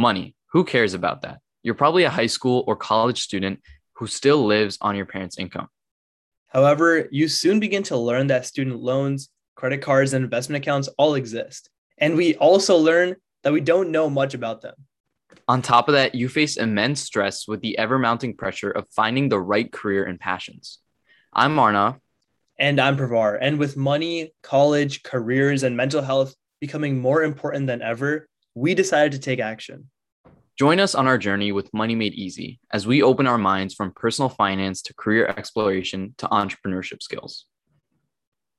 Money, who cares about that? You're probably a high school or college student who still lives on your parents' income. However, you soon begin to learn that student loans, credit cards, and investment accounts all exist. And we also learn that we don't know much about them. On top of that, you face immense stress with the ever-mounting pressure of finding the right career and passions. I'm Marna. And I'm Pravar. And with money, college, careers, and mental health becoming more important than ever, we decided to take action. Join us on our journey with Money Made Easy as we open our minds from personal finance to career exploration to entrepreneurship skills.